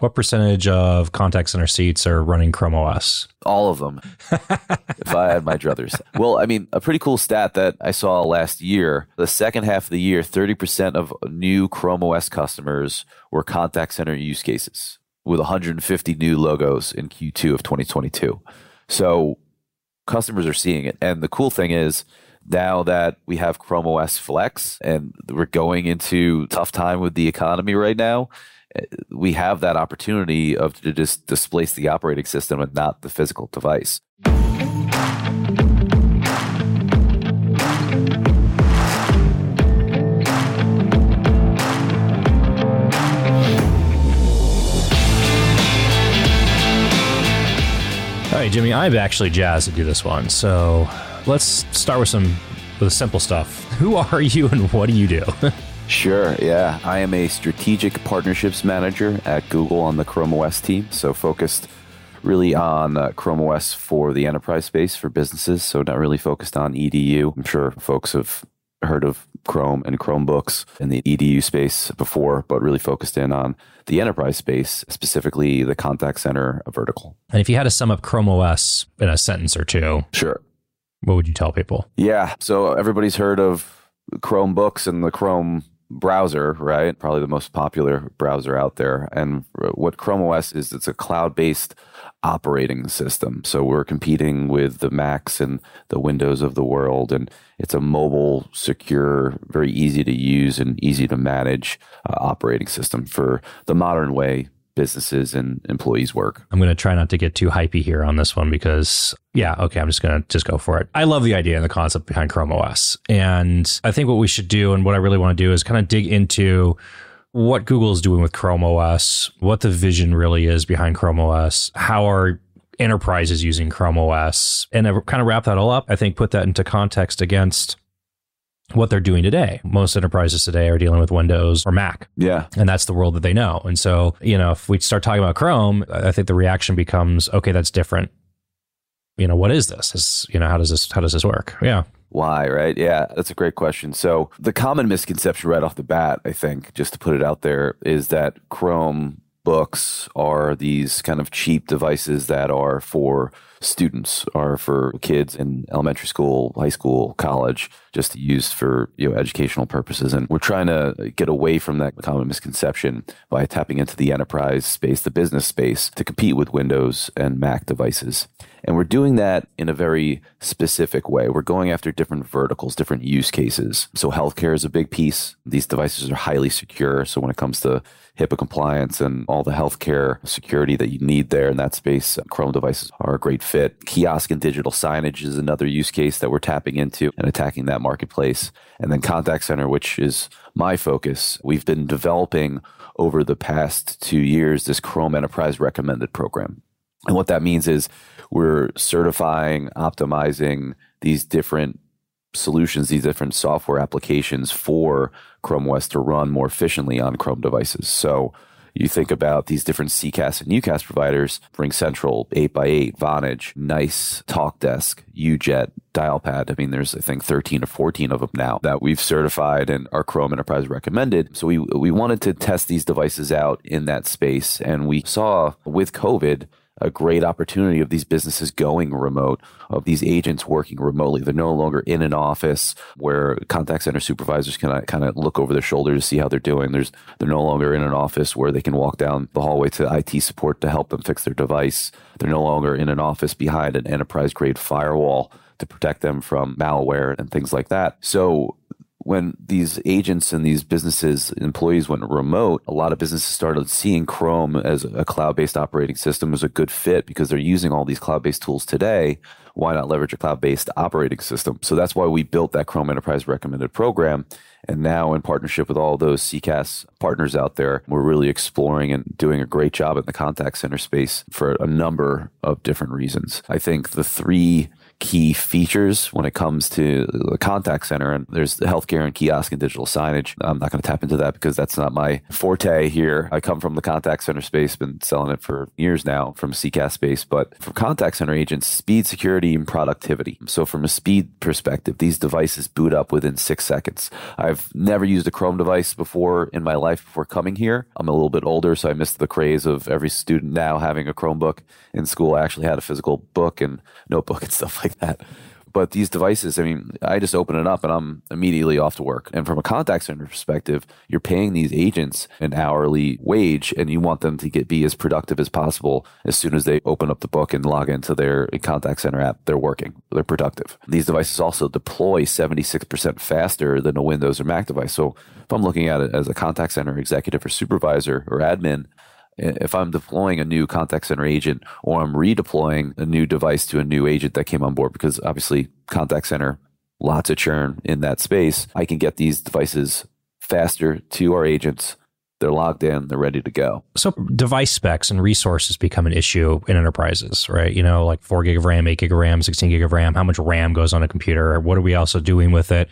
What percentage of contact center seats are running Chrome OS? All of them, if I had my druthers. Well, I mean, a pretty cool stat that I saw last year, the second half of the year, 30% of new Chrome OS customers were contact center use cases, with 150 new logos in Q2 of 2022. So customers are seeing it. And the cool thing is, now that we have Chrome OS Flex and we're going into tough time with the economy right now, we have that opportunity of to just displace the operating system and not the physical device. All right, Jimmy, I'm actually jazzed to do this one. So let's start with the simple stuff. Who are you and what do you do? Sure, yeah. I am a strategic partnerships manager at Google on the Chrome OS team. So focused really on Chrome OS for the enterprise space for businesses. So not really focused on EDU. I'm sure folks have heard of Chrome and Chromebooks in the EDU space before, but really focused in on the enterprise space, specifically the contact center vertical. And if you had to sum up Chrome OS in a sentence or two, sure, what would you tell people? Yeah, so everybody's heard of Chromebooks and the Chrome browser, right? Probably the most popular browser out there. And what Chrome OS is, it's a cloud-based operating system. So we're competing with the Macs and the Windows of the world. And it's a mobile, secure, very easy to use and easy to manage operating system for the modern way businesses and employees work. I'm going to try not to get too hypey here on this one because, yeah, okay, I'm just going to go for it. I love the idea and the concept behind Chrome OS. And I think what we should do and what I really want to do is kind of dig into what Google is doing with Chrome OS, what the vision really is behind Chrome OS, how are enterprises using Chrome OS, and kind of wrap that all up. I think put that into context against what they're doing today. Most enterprises today are dealing with Windows or Mac. Yeah. And that's the world that they know. And so, you know, if we start talking about Chrome, I think the reaction becomes, okay, that's different. You know, what is this? How does this work? Yeah. Why, right? Yeah, that's a great question. So the common misconception right off the bat, I think, just to put it out there, is that Chromebooks are these kind of cheap devices that are for students, are for kids in elementary school, high school, college, just used for, you know, educational purposes. And we're trying to get away from that common misconception by tapping into the enterprise space, the business space, to compete with Windows and Mac devices. And we're doing that in a very specific way. We're going after different verticals, different use cases. So healthcare is a big piece. These devices are highly secure. So when it comes to HIPAA compliance and all the healthcare security that you need there in that space, Chrome devices are a great fit. Kiosk and digital signage is another use case that we're tapping into and attacking that marketplace. And then contact center, which is my focus. We've been developing over the past 2 years this Chrome Enterprise Recommended program. And what that means is we're certifying, optimizing these different solutions, these different software applications for Chrome OS to run more efficiently on Chrome devices. So you think about these different CCAS and UCaaS providers, RingCentral, 8x8, Vonage, Nice, TalkDesk, UJet, Dialpad. I mean, there's, I think, 13 or 14 of them now that we've certified and are Chrome Enterprise Recommended. So we wanted to test these devices out in that space. And we saw with COVID a great opportunity of these businesses going remote, of these agents working remotely. They're no longer in an office where contact center supervisors can kind of look over their shoulder to see how they're doing. They're no longer in an office where they can walk down the hallway to IT support to help them fix their device. They're no longer in an office behind an enterprise-grade firewall to protect them from malware and things like that. So when these agents and these businesses, employees went remote, a lot of businesses started seeing Chrome as a cloud-based operating system as a good fit because they're using all these cloud-based tools today. Why not leverage a cloud-based operating system? So that's why we built that Chrome Enterprise Recommended program. And now in partnership with all those CCAS partners out there, we're really exploring and doing a great job in the contact center space for a number of different reasons. I think the three key features when it comes to the contact center. And there's the healthcare and kiosk and digital signage. I'm not going to tap into that because that's not my forte here. I come from the contact center space, been selling it for years now from CCAS space, but from contact center agents, speed, security, and productivity. So from a speed perspective, these devices boot up within 6 seconds. I've never used a Chrome device before in my life before coming here. I'm a little bit older, so I missed the craze of every student now having a Chromebook in school. I actually had a physical book and notebook and stuff like that. But these devices, I mean, I just open it up and I'm immediately off to work. And from a contact center perspective, you're paying these agents an hourly wage and you want them to be as productive as possible. As soon as they open up the book and log into their contact center app, they're working, they're productive. These devices also deploy 76% faster than a Windows or Mac device. So if I'm looking at it as a contact center executive or supervisor or admin, if I'm deploying a new contact center agent or I'm redeploying a new device to a new agent that came on board, because obviously contact center, lots of churn in that space, I can get these devices faster to our agents. They're logged in, they're ready to go. So device specs and resources become an issue in enterprises, right? You know, like 4 gig of RAM, 8 gig of RAM, 16 gig of RAM, how much RAM goes on a computer? What are we also doing with it?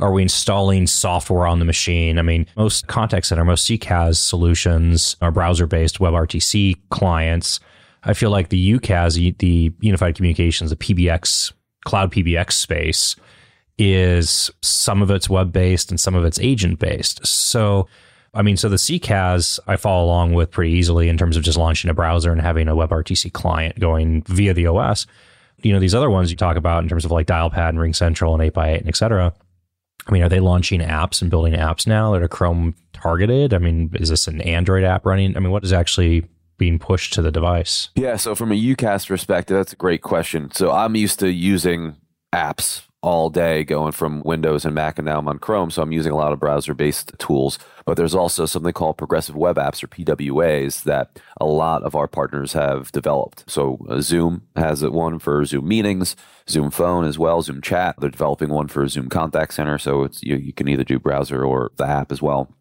Are we installing software on the machine? I mean, most contact center, most CCAS solutions are browser-based WebRTC clients. I feel like the UCaaS, the Unified Communications, the PBX, cloud PBX space is some of it's web-based and some of it's agent-based. So, I mean, so the CCAS I follow along with pretty easily in terms of just launching a browser and having a WebRTC client going via the OS. You know, these other ones you talk about in terms of like Dialpad and RingCentral and 8x8 and et cetera. I mean, are they launching apps and building apps now that are Chrome targeted? I mean, is this an Android app running? I mean, what is actually being pushed to the device? Yeah, so from a UCaaS perspective, that's a great question. So I'm used to using apps all day, going from Windows and Mac, and now I'm on Chrome, so I'm using a lot of browser-based tools. But there's also something called progressive web apps, or PWAs, that a lot of our partners have developed. So Zoom has one for Zoom meetings, Zoom phone as well, Zoom chat. They're developing one for Zoom contact center, so it's you can either do browser or the app as well.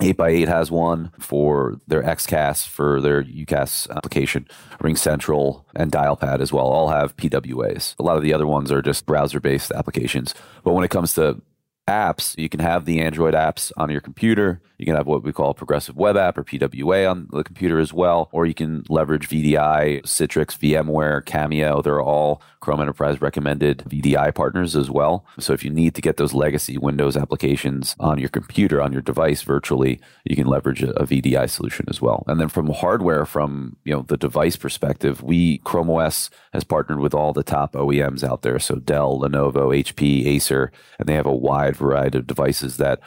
8x8 has one for their XCaaS, for their UCaaS application. RingCentral and Dialpad as well all have PWAs. A lot of the other ones are just browser-based applications. But when it comes to apps, you can have the Android apps on your computer. You can have what we call progressive web app or PWA on the computer as well. Or you can leverage VDI, Citrix, VMware, Cameyo. They're all Chrome Enterprise Recommended VDI partners as well. So if you need to get those legacy Windows applications on your computer, on your device virtually, you can leverage a VDI solution as well. And then from hardware, from the device perspective, Chrome OS has partnered with all the top OEMs out there. So Dell, Lenovo, HP, Acer, and they have a wide variety of devices that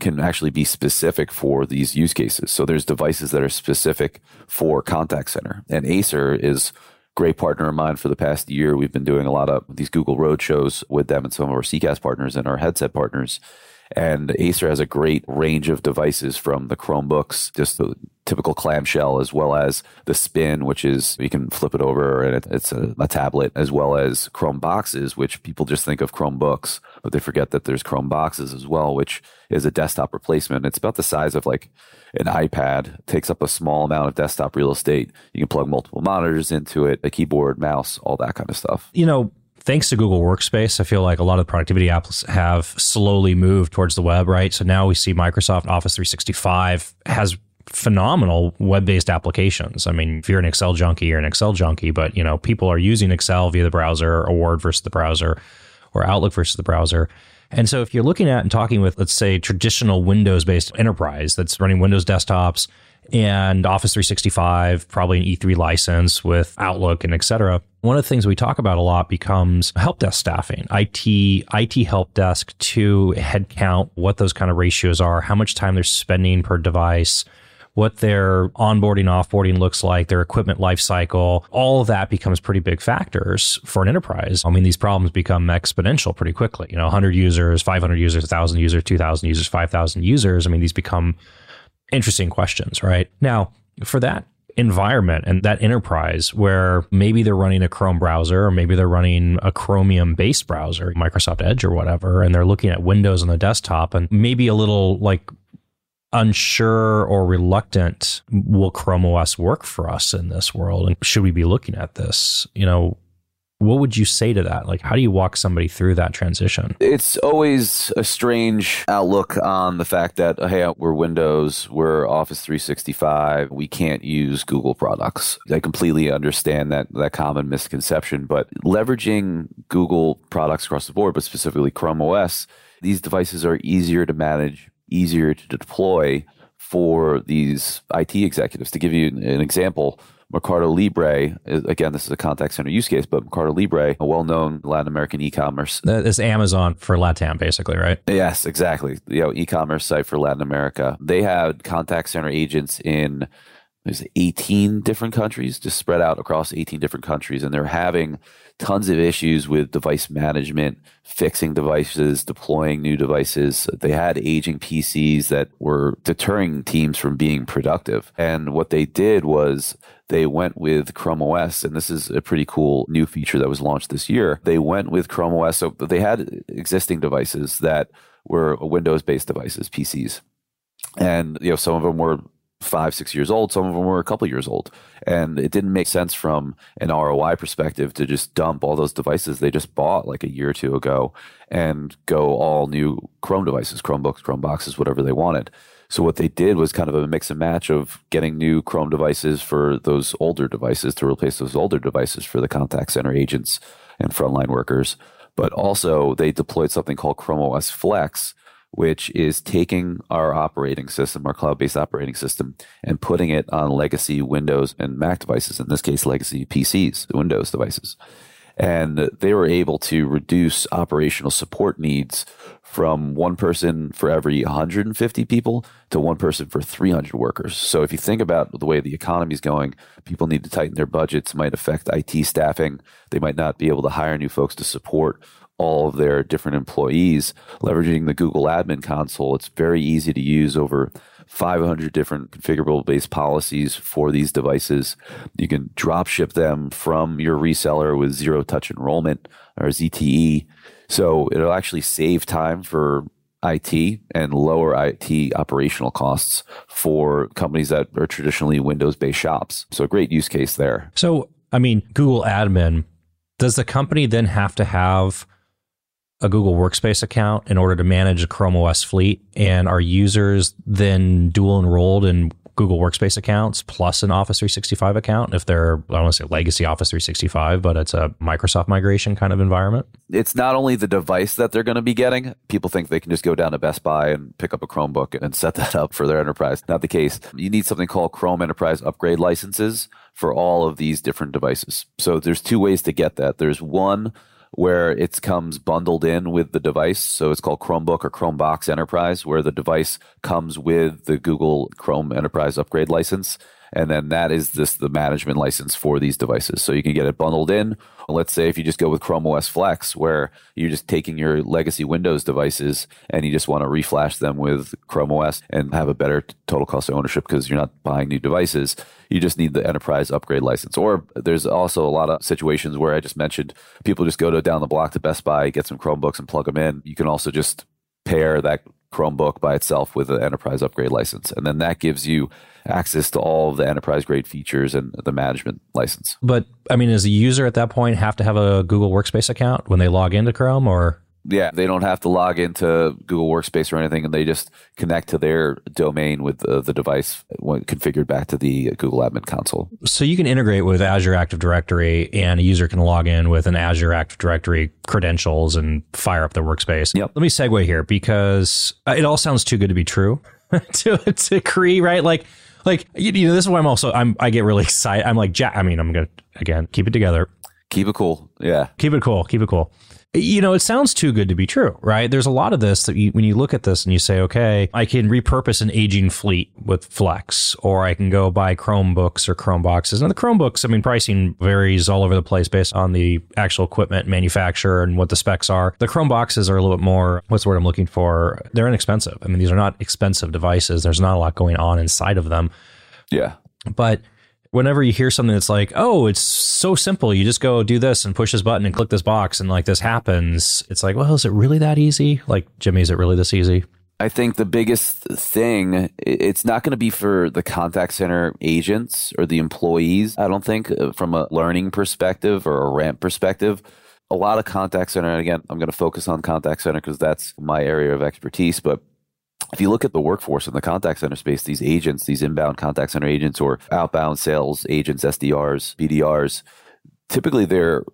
can actually be specific for these use cases. So there's devices that are specific for contact center. And Acer is a great partner of mine for the past year. We've been doing a lot of these Google roadshows with them and some of our CCAS partners and our headset partners. And Acer has a great range of devices, from the Chromebooks, just the typical clamshell, as well as the Spin, which is you can flip it over and it's a tablet, as well as Chromeboxes, which people just think of Chromebooks, but they forget that there's Chromeboxes as well, which is a desktop replacement. It's about the size of like an iPad. It takes up a small amount of desktop real estate. You can plug multiple monitors into it, a keyboard, mouse, all that kind of stuff. Thanks to Google Workspace, I feel like a lot of the productivity apps have slowly moved towards the web, right? So now we see Microsoft Office 365 has phenomenal web-based applications. I mean, if you're an Excel junkie, you're an Excel junkie, but people are using Excel via the browser, or Word versus the browser, or Outlook versus the browser. And so if you're looking at and talking with, let's say, traditional Windows-based enterprise that's running Windows desktops and Office 365, probably an E3 license with Outlook and et cetera, one of the things we talk about a lot becomes help desk staffing, IT help desk to headcount, what those kind of ratios are, how much time they're spending per device, what their onboarding, offboarding looks like, their equipment lifecycle. All of that becomes pretty big factors for an enterprise. I mean, these problems become exponential pretty quickly. 100 users, 500 users, 1,000 users, 2,000 users, 5,000 users. I mean, these become interesting questions, right? Now, for that environment and that enterprise where maybe they're running a Chrome browser, or maybe they're running a Chromium-based browser, Microsoft Edge or whatever, and they're looking at Windows on the desktop and maybe a little like unsure or reluctant, will Chrome OS work for us in this world? And should we be looking at this? What would you say to that? Like, how do you walk somebody through that transition? It's always a strange outlook on the fact that, hey, we're Windows, we're Office 365, we can't use Google products. I completely understand that common misconception, but leveraging Google products across the board, but specifically Chrome OS, these devices are easier to manage, easier to deploy for these IT executives. To give you an example, Mercado Libre, again, this is a contact center use case, but Mercado Libre, a well-known Latin American e-commerce. It's Amazon for LATAM, basically, right? Yes, exactly. E-commerce site for Latin America. They had contact center agents in 18 different countries, just spread out across 18 different countries. And they're having tons of issues with device management, fixing devices, deploying new devices. They had aging PCs that were deterring teams from being productive. And what they did was they went with Chrome OS, and this is a pretty cool new feature that was launched this year. They went with Chrome OS. So they had existing devices that were Windows-based devices, PCs. And some of them were 5-6 years old, some of them were a couple years old, and it didn't make sense from an ROI perspective to just dump all those devices they just bought like a year or two ago and go all new Chrome devices, Chromebooks, Chromeboxes, whatever they wanted. So what they did was kind of a mix and match of getting new Chrome devices for those older devices to replace those older devices for the contact center agents and frontline workers, but also they deployed something called Chrome OS Flex, which is taking our operating system, our cloud-based operating system, and putting it on legacy Windows and Mac devices, in this case, legacy PCs, Windows devices. And they were able to reduce operational support needs from one person for every 150 people to one person for 300 workers. So if you think about the way the economy is going, people need to tighten their budgets, might affect IT staffing. They might not be able to hire new folks to support all of their different employees. Leveraging the Google Admin Console, it's very easy to use, over 500 different configurable-based policies for these devices. You can drop ship them from your reseller with zero-touch enrollment, or ZTE. So it'll actually save time for IT and lower IT operational costs for companies that are traditionally Windows-based shops. So a great use case there. So, Google Admin, does the company then have to have a Google Workspace account in order to manage a Chrome OS fleet? And are users then dual enrolled in Google Workspace accounts plus an Office 365 account if they're, I don't want to say legacy Office 365, but it's a Microsoft migration kind of environment? It's not only the device that they're going to be getting. People think they can just go down to Best Buy and pick up a Chromebook and set that up for their enterprise. Not the case. You need something called Chrome Enterprise Upgrade Licenses for all of these different devices. So there's two ways to get that. There's one where it comes bundled in with the device. So it's called Chromebook or Chromebox Enterprise, where the device comes with the Google Chrome Enterprise Upgrade License. And then that is the management license for these devices. So you can get it bundled in. Let's say if you just go with Chrome OS Flex, where you're just taking your legacy Windows devices and you just want to reflash them with Chrome OS and have a better total cost of ownership because you're not buying new devices. You just need the enterprise upgrade license. Or there's also a lot of situations where I just mentioned people just go down the block to Best Buy, get some Chromebooks and plug them in. You can also just pair that Chromebook by itself with an enterprise upgrade license. And then that gives you access to all of the enterprise grade features and the management license. But does a user at that point have to have a Google Workspace account when they log into Chrome or? Yeah, they don't have to log into Google Workspace or anything, and they just connect to their domain with the device when configured back to the Google Admin Console. So you can integrate with Azure Active Directory, and a user can log in with an Azure Active Directory credentials and fire up the workspace. Yep. Let me segue here because it all sounds too good to be true to Cree, right? Like this is why I get really excited. I'm like, Jack, I'm going to, again, keep it together. Keep it cool. Yeah. Keep it cool. Keep it cool. It sounds too good to be true, right? There's a lot of this that when you look at this and you say, okay, I can repurpose an aging fleet with Flex, or I can go buy Chromebooks or Chromeboxes. Now the Chromebooks, pricing varies all over the place based on the actual equipment manufacturer and what the specs are. The Chromeboxes are a little bit more, what's the word I'm looking for? They're inexpensive. These are not expensive devices. There's not a lot going on inside of them. Yeah. But whenever you hear something that's like, oh, it's so simple, you just go do this and push this button and click this box and like this happens. It's like, well, is it really that easy? Like, Jimmy, is it really this easy? I think the biggest thing, it's not going to be for the contact center agents or the employees, I don't think, from a learning perspective or a ramp perspective. A lot of contact center, and again, I'm going to focus on contact center because that's my area of expertise, but if you look at the workforce in the contact center space, these agents, these inbound contact center agents or outbound sales agents, SDRs, BDRs, typically they're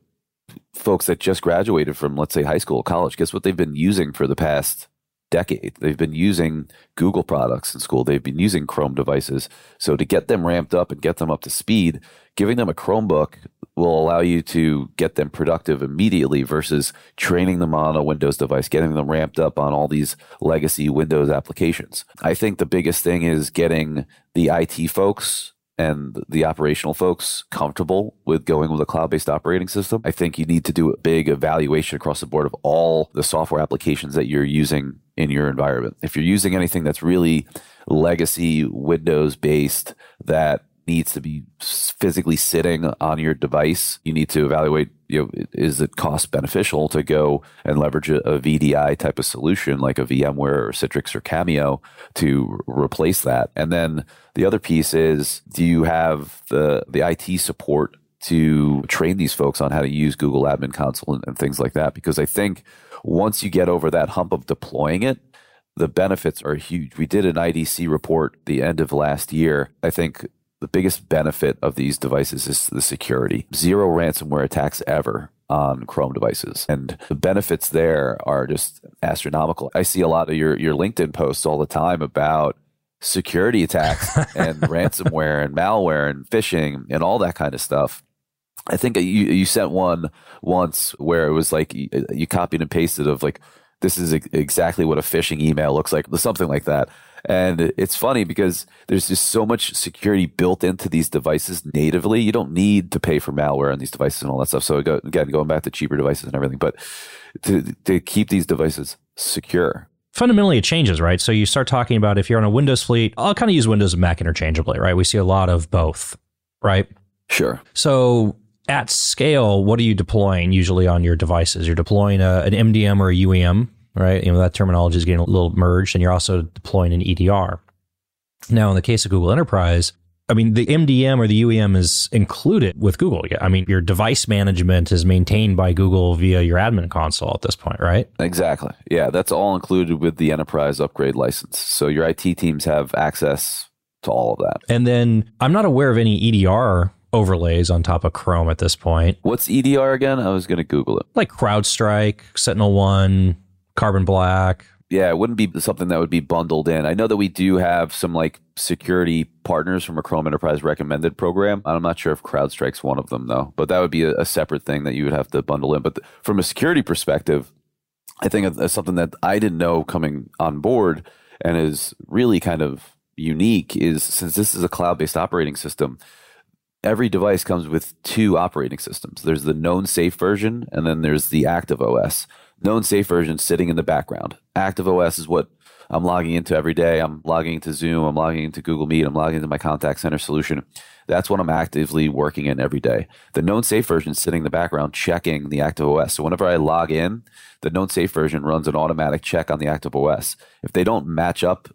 folks that just graduated from, let's say, high school, college. Guess what they've been using for the past decade? They've been using Google products in school. They've been using Chrome devices. So to get them ramped up and get them up to speed, giving them a Chromebook will allow you to get them productive immediately versus training them on a Windows device, getting them ramped up on all these legacy Windows applications. I think the biggest thing is getting the IT folks and the operational folks comfortable with going with a cloud-based operating system. I think you need to do a big evaluation across the board of all the software applications that you're using in your environment. If you're using anything that's really legacy Windows-based that needs to be physically sitting on your device, you need to evaluate, is it cost beneficial to go and leverage a VDI type of solution like a VMware or Citrix or Cameyo to replace that? And then the other piece is, do you have the IT support to train these folks on how to use Google Admin Console and things like that? Because I think once you get over that hump of deploying it, the benefits are huge. We did an IDC report the end of last year. I think the biggest benefit of these devices is the security. Zero ransomware attacks ever on Chrome devices. And the benefits there are just astronomical. I see a lot of your LinkedIn posts all the time about security attacks and ransomware and malware and phishing and all that kind of stuff. I think you sent one once where it was like you copied and pasted of like, this is exactly what a phishing email looks like, something like that. And it's funny because there's just so much security built into these devices natively. You don't need to pay for malware on these devices and all that stuff. So again, going back to cheaper devices and everything, but to keep these devices secure. Fundamentally, it changes, right? So you start talking about if you're on a Windows fleet, I'll kind of use Windows and Mac interchangeably, right? We see a lot of both, right? Sure. So at scale, what are you deploying usually on your devices? You're deploying an MDM or a UEM, right? That terminology is getting a little merged, and you're also deploying an EDR. Now, in the case of Google Enterprise, the MDM or the UEM is included with Google. Your device management is maintained by Google via your admin console at this point, right? Exactly. Yeah, that's all included with the Enterprise upgrade license. So your IT teams have access to all of that. And then I'm not aware of any EDR overlays on top of Chrome at this point. What's EDR again? I was going to Google it. Like CrowdStrike, SentinelOne, Carbon Black. Yeah, it wouldn't be something that would be bundled in. I know that we do have some like security partners from a Chrome Enterprise Recommended program. I'm not sure if CrowdStrike's one of them, though, but that would be a separate thing that you would have to bundle in. But from a security perspective, I think it's something that I didn't know coming on board and is really kind of unique is, since this is a cloud-based operating system, every device comes with two operating systems. There's the known safe version, and then there's the active OS. Known safe version sitting in the background. Active OS is what I'm logging into every day. I'm logging into Zoom. I'm logging into Google Meet. I'm logging into my contact center solution. That's what I'm actively working in every day. The known safe version is sitting in the background checking the active OS. So whenever I log in, the known safe version runs an automatic check on the active OS. If they don't match up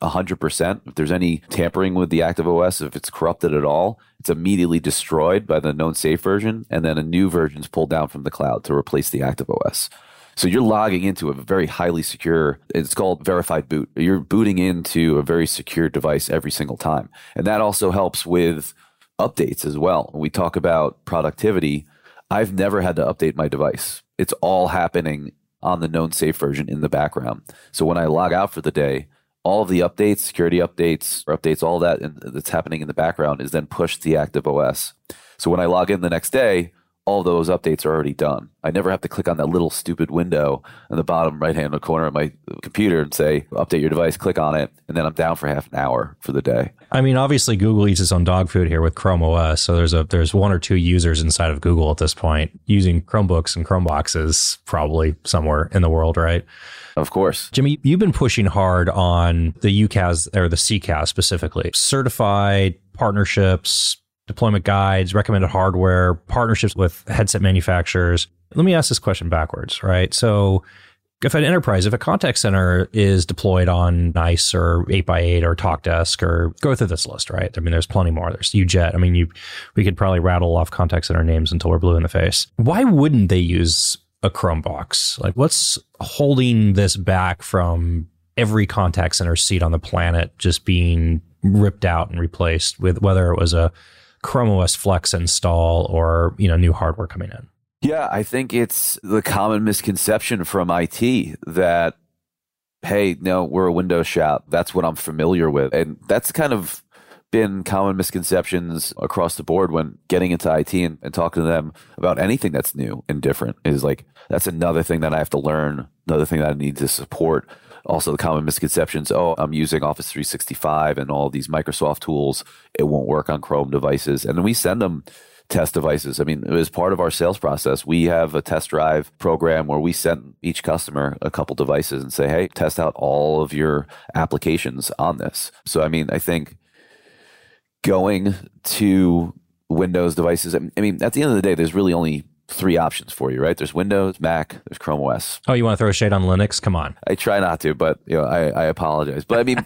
100%, if there's any tampering with the active OS, if it's corrupted at all, it's immediately destroyed by the known safe version, and then a new version is pulled down from the cloud to replace the active OS. So you're logging into a very highly secure, it's called verified boot. You're booting into a very secure device every single time. And that also helps with updates as well. When we talk about productivity, I've never had to update my device. It's all happening on the known safe version in the background. So when I log out for the day, all of the updates, security updates, or updates, all that that's happening in the background is then pushed to the active OS. So when I log in the next day, all those updates are already done. I never have to click on that little stupid window in the bottom right-hand corner of my computer and say, update your device, click on it, and then I'm down for half an hour for the day. Obviously, Google eats its own dog food here with Chrome OS. So there's one or two users inside of Google at this point using Chromebooks and Chromeboxes probably somewhere in the world, right? Of course. Jimmy, you've been pushing hard on the UCaaS or the CCaaS specifically. Certified partnerships, deployment guides, recommended hardware, partnerships with headset manufacturers. Let me ask this question backwards, right? So if an enterprise, if a contact center is deployed on Nice or 8x8 or TalkDesk, or go through this list, right? I mean, there's plenty more. There's UJet. I mean, we could probably rattle off contact center names until we're blue in the face. Why wouldn't they use a Chromebox? Like, what's holding this back from every contact center seat on the planet just being ripped out and replaced with, whether it was a Chrome OS Flex install or, you know, new hardware coming in? Yeah, I think it's the common misconception from IT that, hey, no, we're a Windows shop. That's what I'm familiar with. And that's kind of been common misconceptions across the board when getting into IT and talking to them about anything that's new and different, is like, that's another thing that I have to learn, another thing that I need to support. Also, the common misconceptions, oh, I'm using Office 365 and all these Microsoft tools. It won't work on Chrome devices. And then we send them test devices. I mean, as part of our sales process, we have a test drive program where we send each customer a couple devices and say, hey, test out all of your applications on this. So, I mean, I think going to Windows devices, I mean, at the end of the day, there's really only three options for you, right? There's Windows, Mac, there's Chrome OS. Oh, you want to throw shade on Linux? Come on. I try not to, but you know, I apologize. But I mean,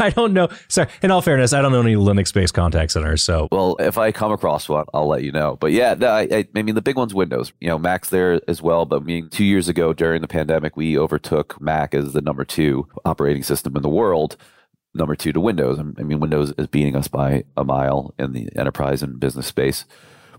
I don't know. Sorry. In all fairness, I don't know any Linux-based contact centers. So, well, if I come across one, I'll let you know. But yeah, no, I mean, the big one's Windows. You know, Mac's there as well. But I mean, 2 years ago during the pandemic, we overtook Mac as the number 2 operating system in the world. Number 2 to Windows. I mean, Windows is beating us by a mile in the enterprise and business space.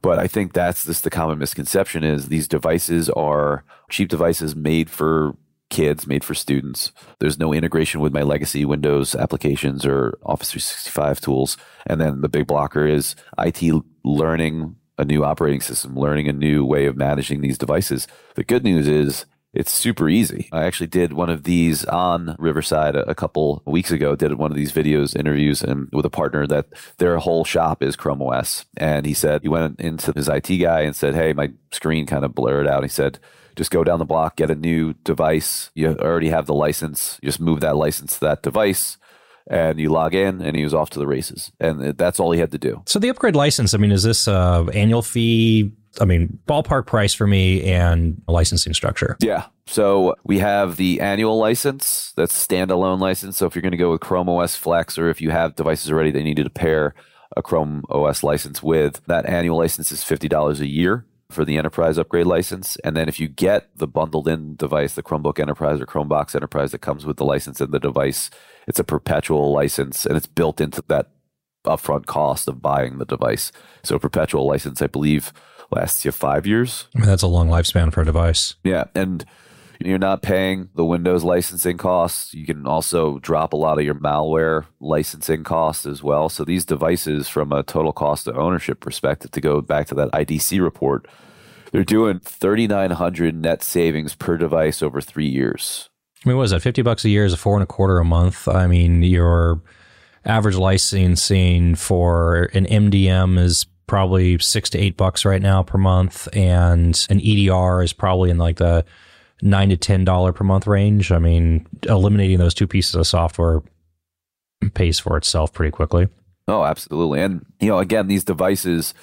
But I think that's just the common misconception, is these devices are cheap devices made for kids, made for students. There's no integration with my legacy Windows applications or Office 365 tools. And then the big blocker is IT learning a new operating system, learning a new way of managing these devices. The good news is it's super easy. I actually did one of these on Riverside a couple weeks ago, did one of these videos, interviews, and with a partner that their whole shop is Chrome OS. And he said, he went into his IT guy and said, hey, my screen kind of blurred out. He said, just go down the block, get a new device. You already have the license. You just move that license to that device and you log in, and he was off to the races. And that's all he had to do. So the upgrade license, I mean, is this annual fee? I mean, ballpark price for me and a licensing structure. Yeah. So we have the annual license, that's standalone license. So if you're going to go with Chrome OS Flex, or if you have devices already that need to pair a Chrome OS license with, that annual license is $50 a year for the enterprise upgrade license. And then if you get the bundled in device, the Chromebook Enterprise or Chromebox Enterprise that comes with the license and the device, it's a perpetual license and it's built into that upfront cost of buying the device. So a perpetual license, I believe, lasts you 5 years. I mean, that's a long lifespan for a device. Yeah. And you're not paying the Windows licensing costs. You can also drop a lot of your malware licensing costs as well. So these devices, from a total cost of ownership perspective, to go back to that IDC report, they're doing $3,900 net savings per device over 3 years. I mean, what is that? $50 a year is $4.25 a month. I mean, your average licensing for an MDM is probably $6 to $8 right now per month. And an EDR is probably in like the $9 to $10 per month range. I mean, eliminating those two pieces of software pays for itself pretty quickly. Oh, absolutely. And, you know, again, these devices,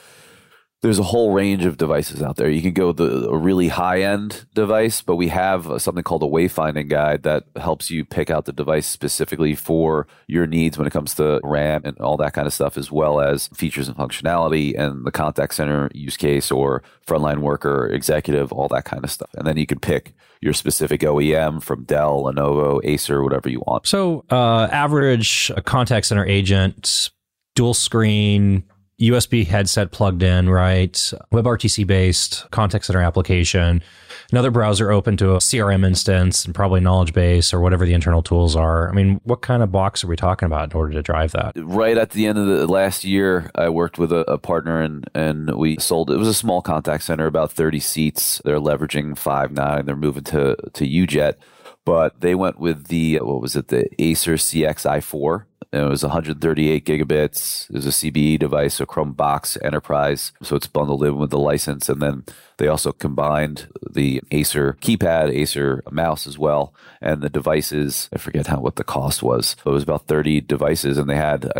there's a whole range of devices out there. You can go with a really high-end device, but we have something called a wayfinding guide that helps you pick out the device specifically for your needs when it comes to RAM and all that kind of stuff, as well as features and functionality and the contact center use case or frontline worker, executive, all that kind of stuff. And then you can pick your specific OEM from Dell, Lenovo, Acer, whatever you want. So average contact center agent, dual screen, USB headset plugged in, right? WebRTC based contact center application, another browser open to a CRM instance, and probably knowledge base or whatever the internal tools are. I mean, what kind of box are we talking about in order to drive that? Right at the end of the last year, I worked with a partner and we sold, it was a small contact center, about 30 seats. They're leveraging Five9. They're moving to UJet, but they went with the Acer CX i4. And it was 138 gigabits. It was a CBE device, so Chromebox Enterprise. So it's bundled in with the license. And then they also combined the Acer keypad, Acer mouse as well. And the devices, I forget what the cost was. It was about 30 devices. And they had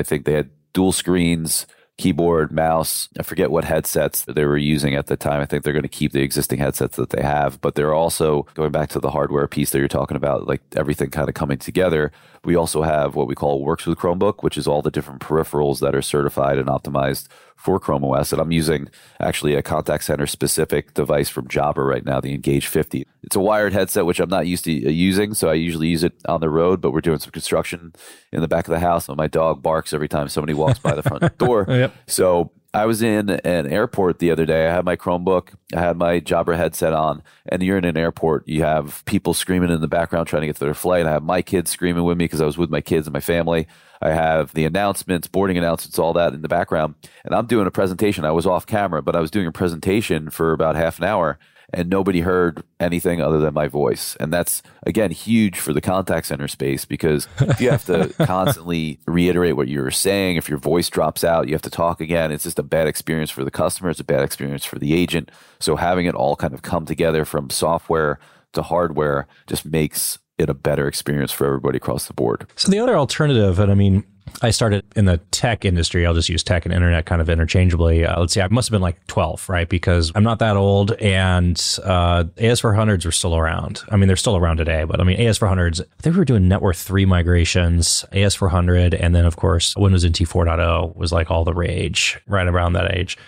dual screens, keyboard, mouse. I forget what headsets they were using at the time. I think they're going to keep the existing headsets that they have, but they're also going back to the hardware piece that you're talking about, like everything kind of coming together. We also have what we call Works with Chromebook, which is all the different peripherals that are certified and optimized for Chrome OS. And I'm using actually a contact center specific device from Jabra right now, the Engage 50. It's a wired headset, which I'm not used to using. So I usually use it on the road, but we're doing some construction in the back of the house. And my dog barks every time somebody walks by the front door. Yep. So I was in an airport the other day. I had my Chromebook, I had my Jabra headset on, and you're in an airport. You have people screaming in the background trying to get to their flight. I have my kids screaming with me because I was with my kids and my family. I have the announcements, boarding announcements, all that in the background. And I'm doing a presentation. I was off camera, but I was doing a presentation for about half an hour, and nobody heard anything other than my voice. And that's, again, huge for the contact center space, because if you have to constantly reiterate what you're saying, if your voice drops out, you have to talk again. It's just a bad experience for the customer. It's a bad experience for the agent. So having it all kind of come together from software to hardware just makes it a better experience for everybody across the board. So the other alternative, and I mean, I started in the tech industry. I'll just use tech and internet kind of interchangeably. Let's see, I must have been like 12, right? Because I'm not that old, and AS400s were still around. I mean, they're still around today, but I mean, AS400s, I think we were doing Network 3 migrations, AS400, and then, of course, Windows NT 4.0 was like all the rage right around that age.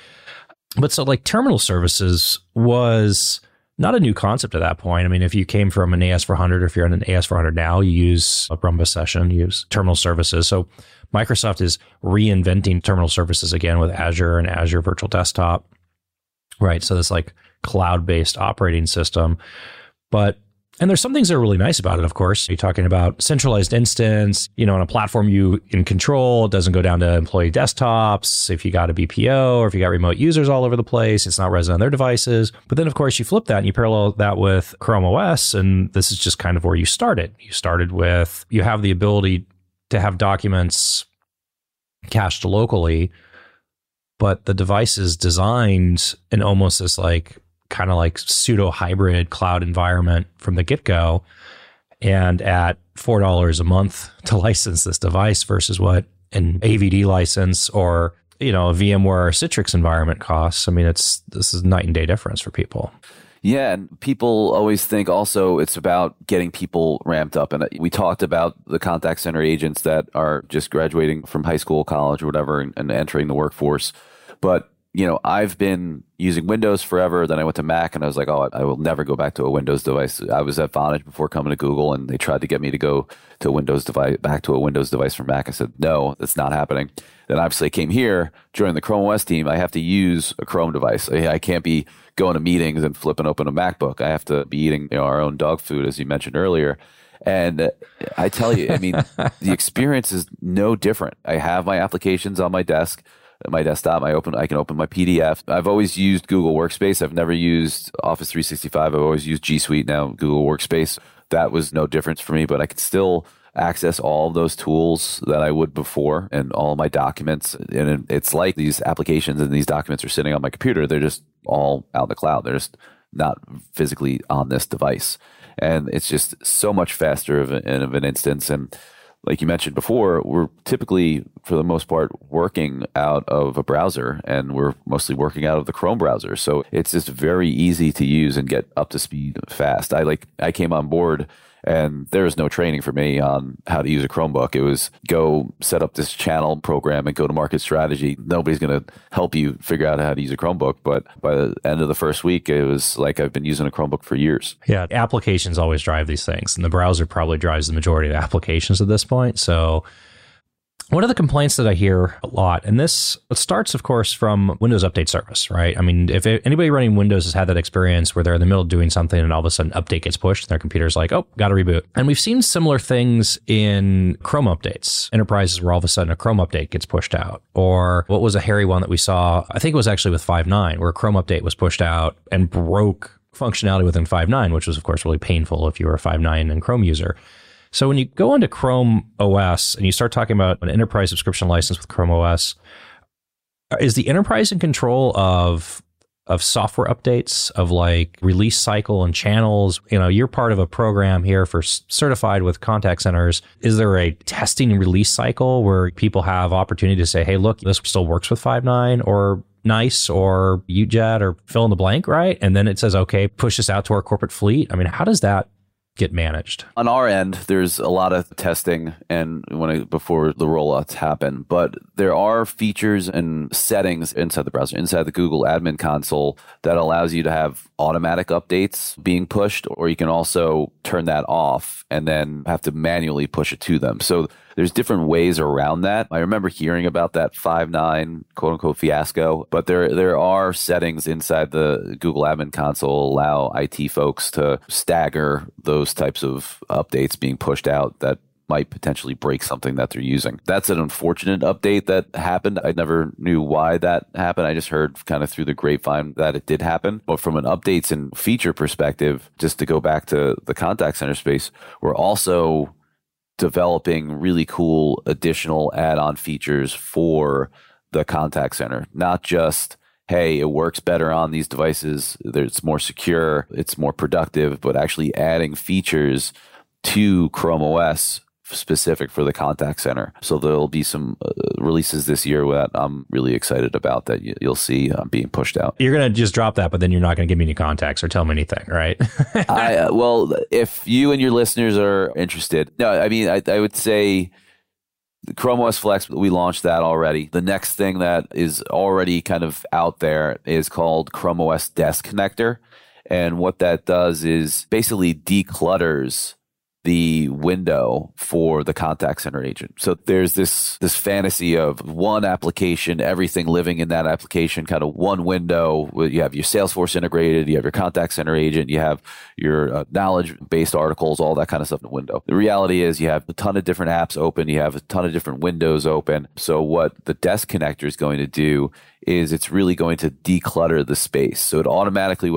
But so like terminal services was not a new concept at that point. I mean, if you came from an AS400, or if you're on an AS400 now, you use a Brumbus session, you use terminal services. So Microsoft is reinventing terminal services again with Azure and Azure Virtual Desktop, right? So this like cloud-based operating system. But, and there's some things that are really nice about it, of course. You're talking about centralized instance, you know, on a platform you in control. It doesn't go down to employee desktops. If you got a BPO or if you got remote users all over the place, it's not resident on their devices. But then, of course, you flip that and you parallel that with Chrome OS. And this is just kind of where you started. You started with, you have the ability to have documents cached locally, but the device is designed in almost this like, kind of like pseudo hybrid cloud environment from the get-go. And at $4 a month to license this device versus what an AVD license or, you know, a VMware or Citrix environment costs. I mean, this is night and day difference for people. Yeah, and people always think also it's about getting people ramped up. And we talked about the contact center agents that are just graduating from high school, college, or whatever, and entering the workforce. But you know, I've been using Windows forever. Then I went to Mac and I was like, oh, I will never go back to a Windows device. I was at Vonage before coming to Google and they tried to get me to go to a Windows device, back to a Windows device from Mac. I said, no, that's not happening. Then obviously I came here, joined the Chrome OS team. I have to use a Chrome device. I can't be going to meetings and flipping open a MacBook. I have to be eating, you know, our own dog food, as you mentioned earlier. And I tell you, I mean, the experience is no different. I have my applications on my desk. My desktop, I can open my PDF. I've always used Google Workspace. I've never used Office 365. I've always used G Suite, now Google Workspace. That was no difference for me, but I could still access all those tools that I would before and all my documents. And it's like these applications and these documents are sitting on my computer. They're just all out in the cloud. They're just not physically on this device. And it's just so much faster of an instance. And like you mentioned before, we're typically, for the most part, working out of a browser, and we're mostly working out of the Chrome browser. So it's just very easy to use and get up to speed fast. I came on board and there was no training for me on how to use a Chromebook. It was go set up this channel program and go to market strategy. Nobody's going to help you figure out how to use a Chromebook. But by the end of the first week, it was like I've been using a Chromebook for years. Yeah, applications always drive these things. And the browser probably drives the majority of applications at this point. So one of the complaints that I hear a lot, and this starts, of course, from Windows Update Service, right? I mean, if anybody running Windows has had that experience where they're in the middle of doing something and all of a sudden update gets pushed and their computer's like, oh, got to reboot. And we've seen similar things in Chrome updates, enterprises where all of a sudden a Chrome update gets pushed out. Or what was a hairy one that we saw, I think it was actually with Five9, where a Chrome update was pushed out and broke functionality within Five9, which was, of course, really painful if you were a Five9 and Chrome user. So when you go onto Chrome OS and you start talking about an enterprise subscription license with Chrome OS, is the enterprise in control of of software updates, of like release cycle and channels. You know, you're part of a program here for certified with contact centers. Is there a testing and release cycle where people have opportunity to say, hey, look, this still works with Five9 or Nice or UJet or fill in the blank, right? And then it says, okay, push this out to our corporate fleet. I mean, how does that get managed? On our end, there's a lot of testing and before the rollouts happen, but there are features and settings inside the browser, inside the Google Admin Console that allows you to have automatic updates being pushed, or you can also turn that off and then have to manually push it to them. So there's different ways around that. I remember hearing about that Five9 quote-unquote fiasco, but there are settings inside the Google Admin Console allow IT folks to stagger those types of updates being pushed out that might potentially break something that they're using. That's an unfortunate update that happened. I never knew why that happened. I just heard kind of through the grapevine that it did happen. But from an updates and feature perspective, just to go back to the contact center space, we're also developing really cool additional add-on features for the contact center. Not just, hey, it works better on these devices, it's more secure, it's more productive, but actually adding features to Chrome OS specific for the contact center. So there'll be some releases this year that I'm really excited about that you'll see being pushed out. You're going to just drop that, but then you're not going to give me any contacts or tell me anything, right? Well, if you and your listeners are interested, no, I mean, I would say Chrome OS Flex, we launched that already. The next thing that is already kind of out there is called Chrome OS Desk Connector. And what that does is basically declutters the window for the contact center agent. So there's this fantasy of one application, everything living in that application, kind of one window. You have your Salesforce integrated, you have your contact center agent, you have your knowledge-based articles, all that kind of stuff in the window. The reality is you have a ton of different apps open, you have a ton of different windows open. So what the desk connector is going to do is it's really going to declutter the space. So it automatically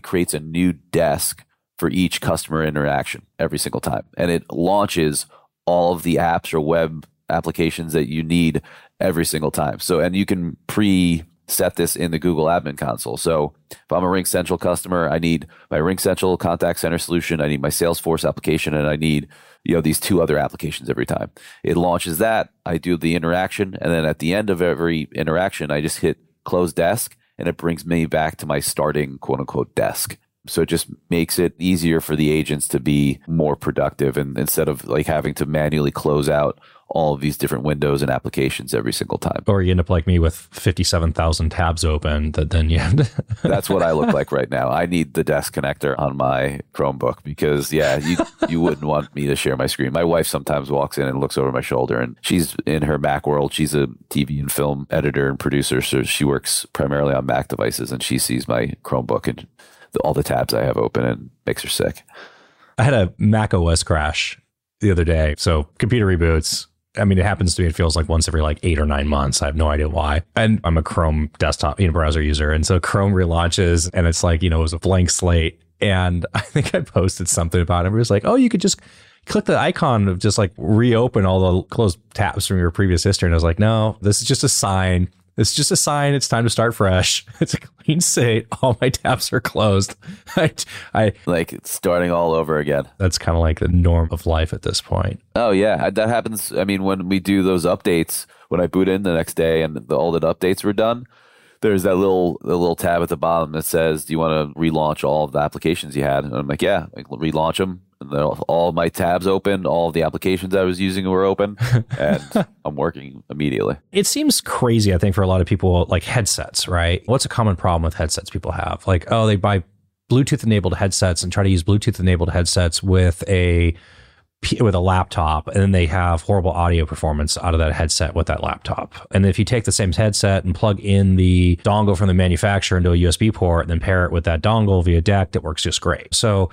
creates a new desk for each customer interaction every single time. And it launches all of the apps or web applications that you need every single time. So, and you can pre-set this in the Google Admin Console. So if I'm a RingCentral customer, I need my RingCentral contact center solution, I need my Salesforce application, and I need, these two other applications every time. It launches that, I do the interaction, and then at the end of every interaction, I just hit close desk, and it brings me back to my starting quote-unquote desk. So it just makes it easier for the agents to be more productive, and instead of like having to manually close out all of these different windows and applications every single time. Or you end up like me with 57,000 tabs open that then you have to... That's what I look like right now. I need the desk connector on my Chromebook because, you wouldn't want me to share my screen. My wife sometimes walks in and looks over my shoulder, and she's in her Mac world. She's a TV and film editor and producer, so she works primarily on Mac devices, and she sees my Chromebook and all the tabs I have open, and makes her sick. I had a Mac OS crash the other day. So computer reboots, I mean, it happens to me. It feels like once every 8 or 9 months. I have no idea why. And I'm a Chrome desktop browser user. And so Chrome relaunches, and it's like, it was a blank slate. And I think I posted something about it. It was like, oh, you could just click the icon of just reopen all the closed tabs from your previous history. And I was like, no, this is just a sign. It's just a sign. It's time to start fresh. It's a clean slate. All my tabs are closed. I like it's starting all over again. That's kind of like the norm of life at this point. Oh, yeah. That happens. I mean, when we do those updates, when I boot in the next day and all the updates were done, there's that little tab at the bottom that says, do you want to relaunch all of the applications you had? And I'm like, yeah, relaunch them. And all my tabs open, all of the applications I was using were open, and I'm working immediately. It seems crazy, I think, for a lot of people, like headsets, right? What's a common problem with headsets people have? Like, oh, they buy Bluetooth-enabled headsets and try to use Bluetooth-enabled headsets with a laptop, and then they have horrible audio performance out of that headset with that laptop. And if you take the same headset and plug in the dongle from the manufacturer into a USB port and then pair it with that dongle via DECT, it works just great. So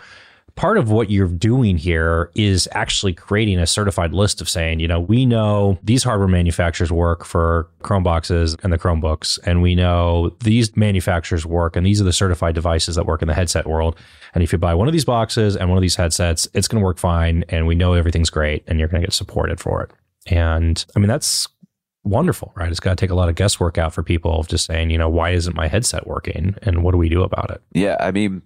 part of what you're doing here is actually creating a certified list of saying, we know these hardware manufacturers work for Chromeboxes and the Chromebooks, and we know these manufacturers work, and these are the certified devices that work in the headset world. And if you buy one of these boxes and one of these headsets, it's going to work fine, and we know everything's great, and you're going to get supported for it. And I mean, that's wonderful, right? It's got to take a lot of guesswork out for people of just saying, you know, why isn't my headset working and what do we do about it? Yeah, I mean,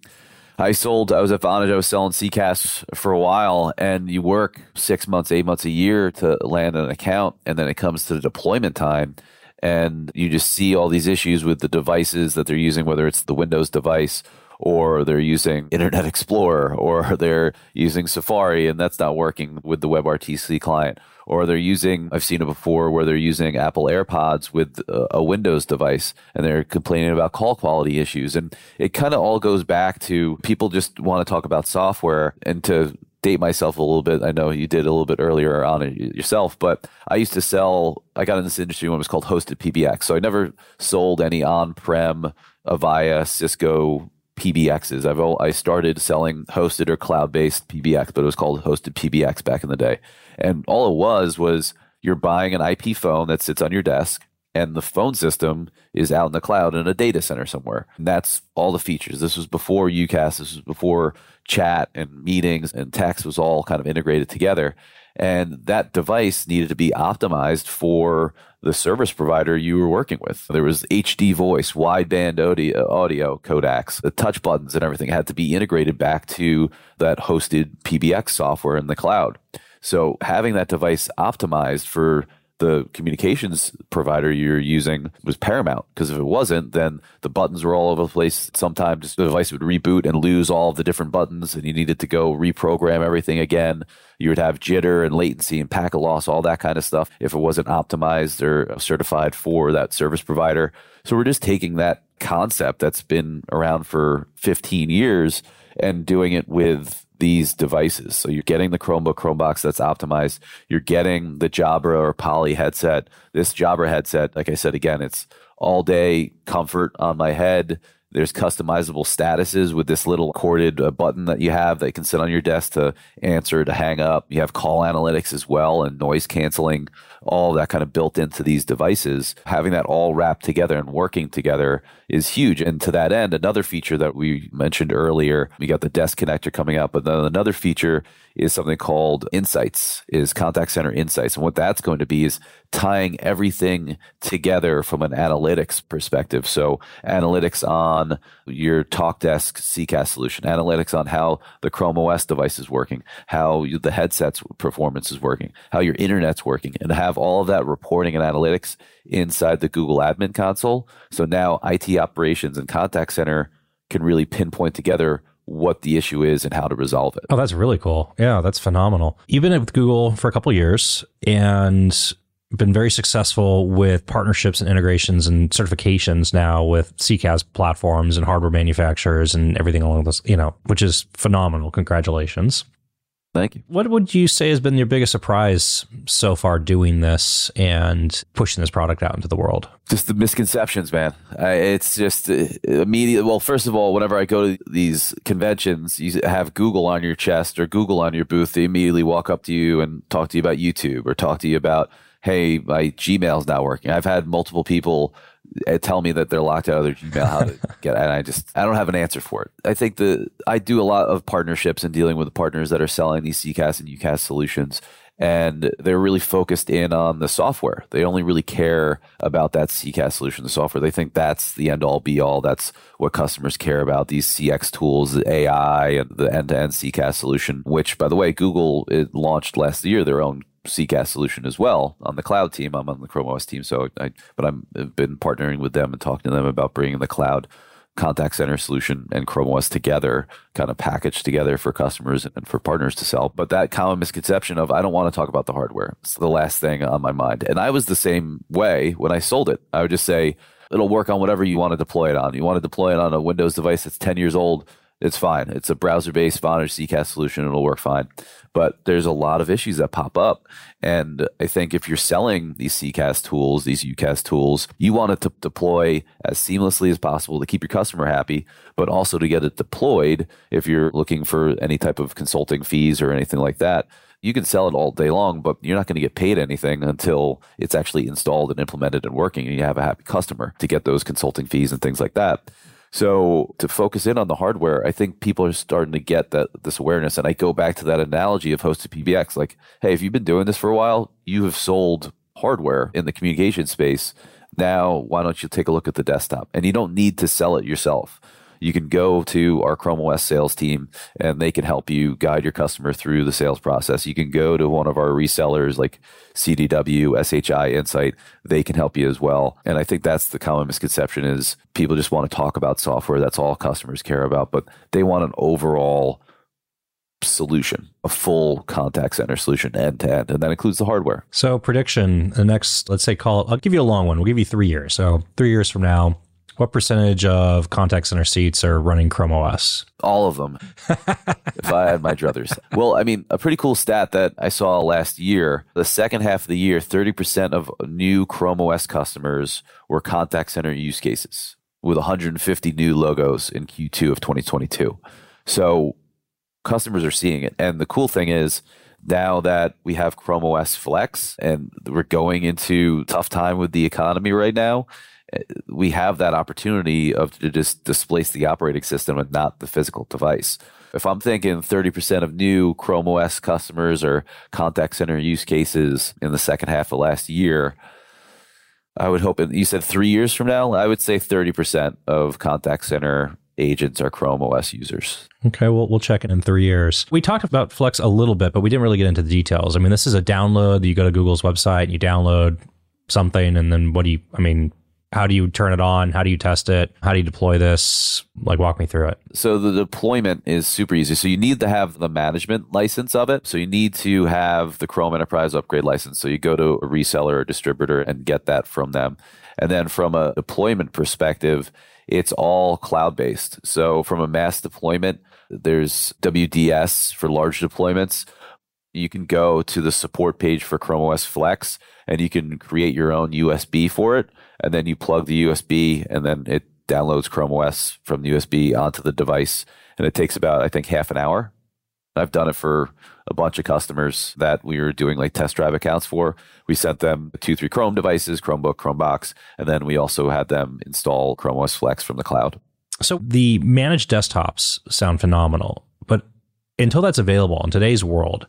I was at Vonage, I was selling CCaaS for a while, and you work 6 months, 8 months, a year to land an account, and then it comes to the deployment time, and you just see all these issues with the devices that they're using, whether it's the Windows device or they're using Internet Explorer or they're using Safari, and that's not working with the WebRTC client. Or they're using, I've seen it before, where they're using Apple AirPods with a Windows device, and they're complaining about call quality issues. And it kind of all goes back to people just want to talk about software. And to date myself a little bit, I know you did a little bit earlier on it yourself, but I got in this industry when it was called hosted PBX. So I never sold any on-prem, Avaya, Cisco PBXs. I started selling hosted or cloud-based PBX, but it was called hosted PBX back in the day. And all it was you're buying an IP phone that sits on your desk, and the phone system is out in the cloud in a data center somewhere. And that's all the features. This was before UCaaS. This was before chat and meetings and text was all kind of integrated together. And that device needed to be optimized for the service provider you were working with. There was HD voice, wideband audio codecs, the touch buttons and everything had to be integrated back to that hosted PBX software in the cloud. So having that device optimized for the communications provider you're using was paramount, because if it wasn't, then the buttons were all over the place. Sometimes the device would reboot and lose all of the different buttons, and you needed to go reprogram everything again. You would have jitter and latency and packet loss, all that kind of stuff, if it wasn't optimized or certified for that service provider. So we're just taking that concept that's been around for 15 years and doing it with these devices. So you're getting the Chromebox that's optimized. You're getting the Jabra or Poly headset. This Jabra headset, like I said, again, it's all day comfort on my head. There's customizable statuses with this little corded button that you have that can sit on your desk to answer, to hang up. You have call analytics as well and noise canceling, all that kind of built into these devices. Having that all wrapped together and working together is huge. And to that end, another feature that we mentioned earlier, we got the desk connector coming up, but then another feature is something called Insights, is contact center insights. And what that's going to be is tying everything together from an analytics perspective. So analytics on your TalkDesk CCaaS solution, analytics on how the Chrome OS device is working, how the headset's performance is working, how your internet's working, and have all of that reporting and analytics inside the Google Admin Console. So now IT operations and contact center can really pinpoint together what the issue is and how to resolve it. Oh, that's really cool. Yeah, that's phenomenal. You've been at Google for a couple of years and been very successful with partnerships and integrations and certifications now with CCaaS platforms and hardware manufacturers and everything along those, you know, which is phenomenal. Congratulations. Thank you. What would you say has been your biggest surprise so far doing this and pushing this product out into the world? Just the misconceptions, man. It's just immediate. Well, first of all, whenever I go to these conventions, you have Google on your chest or Google on your booth. They immediately walk up to you and talk to you about YouTube or talk to you about, hey, my Gmail's not working. I've had multiple people tell me that they're locked out of their Gmail, how to get it, and I don't have an answer for it. I think I do a lot of partnerships and dealing with partners that are selling these CCaaS and UCaaS solutions, and they're really focused in on the software. They only really care about that CCaaS solution, the software. They think that's the end all be all. That's what customers care about, these CX tools, the AI, and the end-to-end CCaaS solution, which, by the way, Google launched last year their own CCaaS solution as well on the cloud team. I'm on the Chrome OS team, but I've been partnering with them and talking to them about bringing the cloud contact center solution and Chrome OS together, kind of packaged together for customers and for partners to sell. But that common misconception of, I don't want to talk about the hardware. It's the last thing on my mind. And I was the same way when I sold it. I would just say, it'll work on whatever you want to deploy it on. You want to deploy it on a Windows device that's 10 years old, it's fine. It's a browser-based Vonage CCaaS solution. It'll work fine. But there's a lot of issues that pop up. And I think if you're selling these CCaaS tools, these UCaaS tools, you want it to deploy as seamlessly as possible to keep your customer happy, but also to get it deployed. If you're looking for any type of consulting fees or anything like that, you can sell it all day long, but you're not going to get paid anything until it's actually installed and implemented and working, and you have a happy customer to get those consulting fees and things like that. So to focus in on the hardware, I think people are starting to get this awareness. And I go back to that analogy of hosted PBX. Like, hey, if you've been doing this for a while, you have sold hardware in the communication space, now why don't you take a look at the desktop? And you don't need to sell it yourself. You can go to our Chrome OS sales team and they can help you guide your customer through the sales process. You can go to one of our resellers like CDW, SHI, Insight. They can help you as well. And I think that's the common misconception is people just want to talk about software. That's all customers care about, but they want an overall solution, a full contact center solution end to end, and that includes the hardware. So prediction, the next, let's say call it, I'll give you a long one. We'll give you 3 years. So 3 years from now, what percentage of contact center seats are running Chrome OS? All of them. If I had my druthers. Well, I mean, a pretty cool stat that I saw last year, the second half of the year, 30% of new Chrome OS customers were contact center use cases with 150 new logos in Q2 of 2022. So customers are seeing it. And the cool thing is, now that we have Chrome OS Flex and we're going into a tough time with the economy right now, we have that opportunity of to just displace the operating system and not the physical device. If I'm thinking 30% of new Chrome OS customers or contact center use cases in the second half of last year, I would hope, and you said 3 years from now, I would say 30% of contact center agents are Chrome OS users. Okay, we'll check it in 3 years. We talked about Flex a little bit, but we didn't really get into the details. I mean, this is a download that you go to Google's website and you download something, and then what do you, I mean, how do you turn it on? How do you test it? How do you deploy this? Like, walk me through it. So the deployment is super easy. So you need to have the management license of it. So you need to have the Chrome Enterprise upgrade license. So you go to a reseller or distributor and get that from them. And then from a deployment perspective, it's all cloud-based. So from a mass deployment, there's WDS for large deployments. You can go to the support page for Chrome OS Flex and you can create your own USB for it. And then you plug the USB and then it downloads Chrome OS from the USB onto the device. And it takes about, I think, half an hour. I've done it for a bunch of customers that we were doing like test drive accounts for. We sent them 2-3 Chrome devices, Chromebook, Chromebox, and then we also had them install Chrome OS Flex from the cloud. So the managed desktops sound phenomenal, but until that's available in today's world,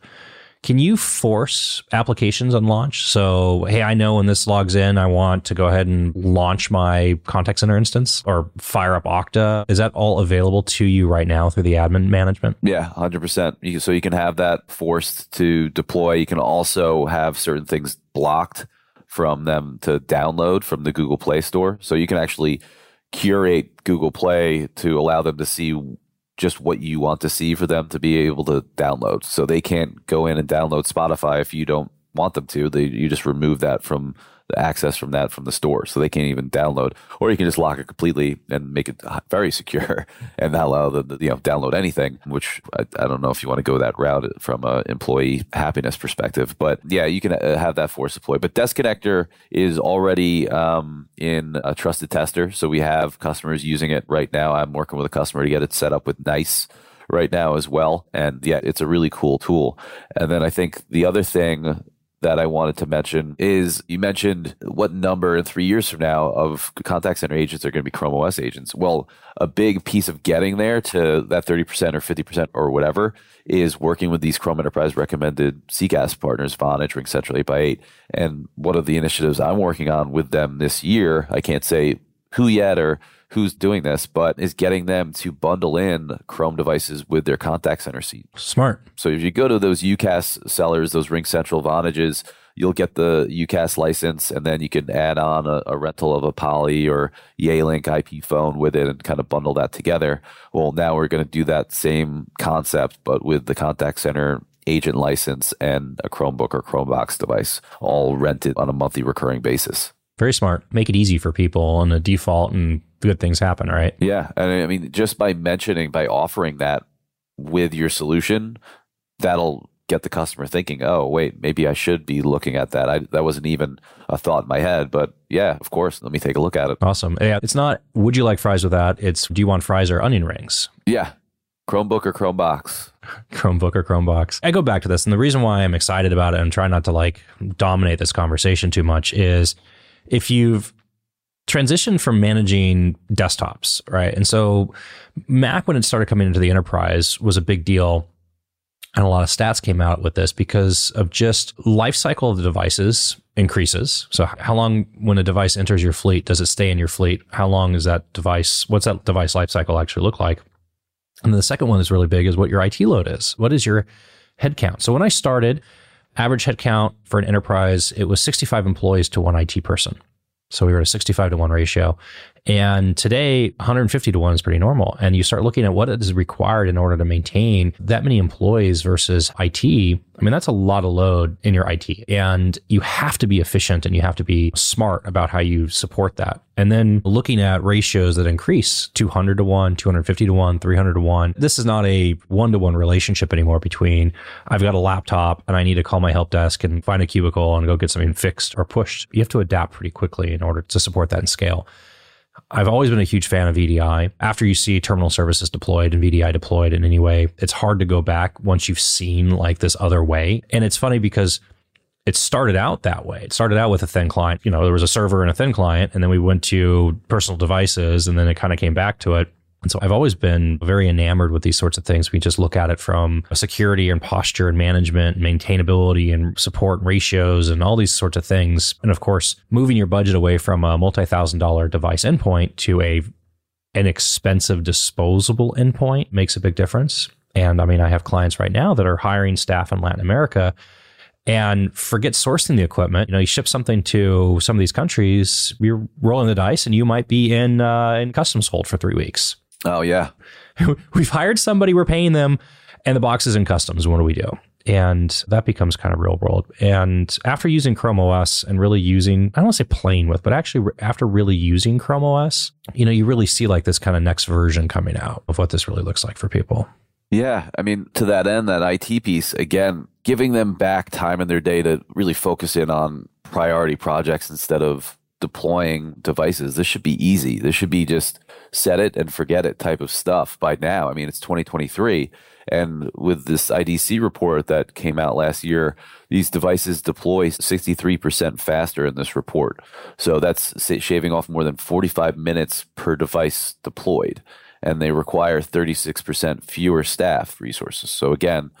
can you force applications on launch? So, hey, I know when this logs in, I want to go ahead and launch my contact center instance or fire up Okta. Is that all available to you right now through the admin management? Yeah, 100%. So you can have that forced to deploy. You can also have certain things blocked from them to download from the Google Play Store. So you can actually curate Google Play to allow them to see just what you want to see for them to be able to download. So they can't go in and download Spotify if you don't want them to. You just remove that from the access from that from the store. So they can't even download. Or you can just lock it completely and make it very secure and not allow them to download anything, which I don't know if you want to go that route from an employee happiness perspective. But yeah, you can have that force deploy. But Desk Connector is already in a trusted tester. So we have customers using it right now. I'm working with a customer to get it set up with Nice right now as well. And yeah, it's a really cool tool. And then I think the other thing that I wanted to mention is you mentioned what number in 3 years from now of contact center agents are going to be Chrome OS agents. Well, a big piece of getting there to that 30% or 50% or whatever is working with these Chrome Enterprise Recommended CCAS partners, Vonage, RingCentral, 8x8. And one of the initiatives I'm working on with them this year, I can't say who yet or who's doing this, but is getting them to bundle in Chrome devices with their contact center seat. Smart. So if you go to those UCaaS sellers, those RingCentral Vonages, you'll get the UCaaS license, and then you can add on a rental of a Poly or Yealink IP phone with it and kind of bundle that together. Well, now we're going to do that same concept, but with the contact center agent license and a Chromebook or Chromebox device, all rented on a monthly recurring basis. Very smart. Make it easy for people on the default and good things happen, right? Yeah. And I mean, just by offering that with your solution, that'll get the customer thinking, oh, wait, maybe I should be looking at that. That wasn't even a thought in my head, but yeah, of course, let me take a look at it. Awesome. Yeah. It's not, would you like fries with that? It's, do you want fries or onion rings? Yeah. Chromebook or Chromebox. Chromebook or Chromebox. I go back to this. And the reason why I'm excited about it and try not to dominate this conversation too much is, if you've transitioned from managing desktops, right? And so Mac, when it started coming into the enterprise, was a big deal. and a lot of stats came out with this because of just life cycle of the devices increases. So how long when a device enters your fleet, does it stay in your fleet? How long is that device? What's that device life cycle actually look like? And then the second one that's really big is what your IT load is. What is your headcount? So when I started, average headcount for an enterprise, it was 65 employees to one IT person. So we were at a 65-to-1 ratio. And today, 150 to 1 is pretty normal. And you start looking at what is required in order to maintain that many employees versus IT. I mean, that's a lot of load in your IT. And you have to be efficient and you have to be smart about how you support that. And then looking at ratios that increase 200 to 1, 250 to 1, 300 to 1. This is not a one-to-one relationship anymore between I've got a laptop and I need to call my help desk and find a cubicle and go get something fixed or pushed. You have to adapt pretty quickly in order to support that and scale. I've always been a huge fan of VDI. After you see terminal services deployed and VDI deployed in any way, it's hard to go back once you've seen like this other way. And it's funny because it started out that way. It started out with a thin client. You know, there was a server and a thin client, and then we went to personal devices, and then it kind of came back to it. And so I've always been very enamored with these sorts of things. We just look at it from security and posture and management, maintainability and support ratios and all these sorts of things. And of course, moving your budget away from a multi-thousand-dollar device endpoint to an expensive disposable endpoint makes a big difference. And I mean, I have clients right now that are hiring staff in Latin America and forget sourcing the equipment. You know, you ship something to some of these countries, you're rolling the dice and you might be in customs hold for 3 weeks. Oh, yeah. We've hired somebody, we're paying them, and the box is in customs. What do we do? And that becomes kind of real world. And after using Chrome OS and really using, I don't want to say playing with, but actually after really using Chrome OS, you know, you really see like this kind of next version coming out of what this really looks like for people. Yeah. I mean, to that end, that IT piece, again, giving them back time in their day to really focus in on priority projects instead of deploying devices. This should be easy. This should be just set it and forget it type of stuff by now. I mean, it's 2023. And with this IDC report that came out last year, these devices deploy 63% faster in this report. So that's shaving off more than 45 minutes per device deployed. And they require 36% fewer staff resources. So again,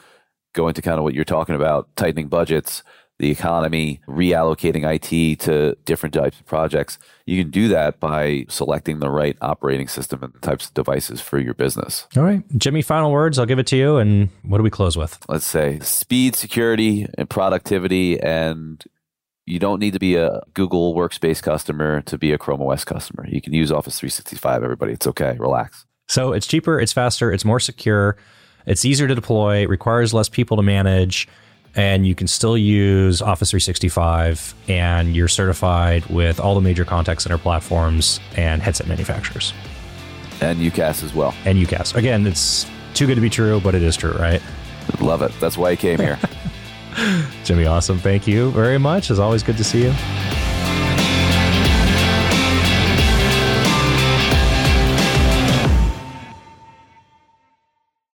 going to kind of what you're talking about, tightening budgets, the economy, reallocating IT to different types of projects. You can do that by selecting the right operating system and types of devices for your business. All right, Jimmy, final words. I'll give it to you. And what do we close with? Let's say speed, security, and productivity. And you don't need to be a Google Workspace customer to be a Chrome OS customer. You can use Office 365, everybody. It's okay. Relax. So it's cheaper, it's faster, it's more secure, it's easier to deploy, it requires less people to manage. And you can still use Office 365 and you're certified with all the major contact center platforms and headset manufacturers. And UCaaS as well. And UCaaS. Again, it's too good to be true, but it is true, right? Love it. That's why I came here. Jimmy, awesome. Thank you very much. It's always good to see you.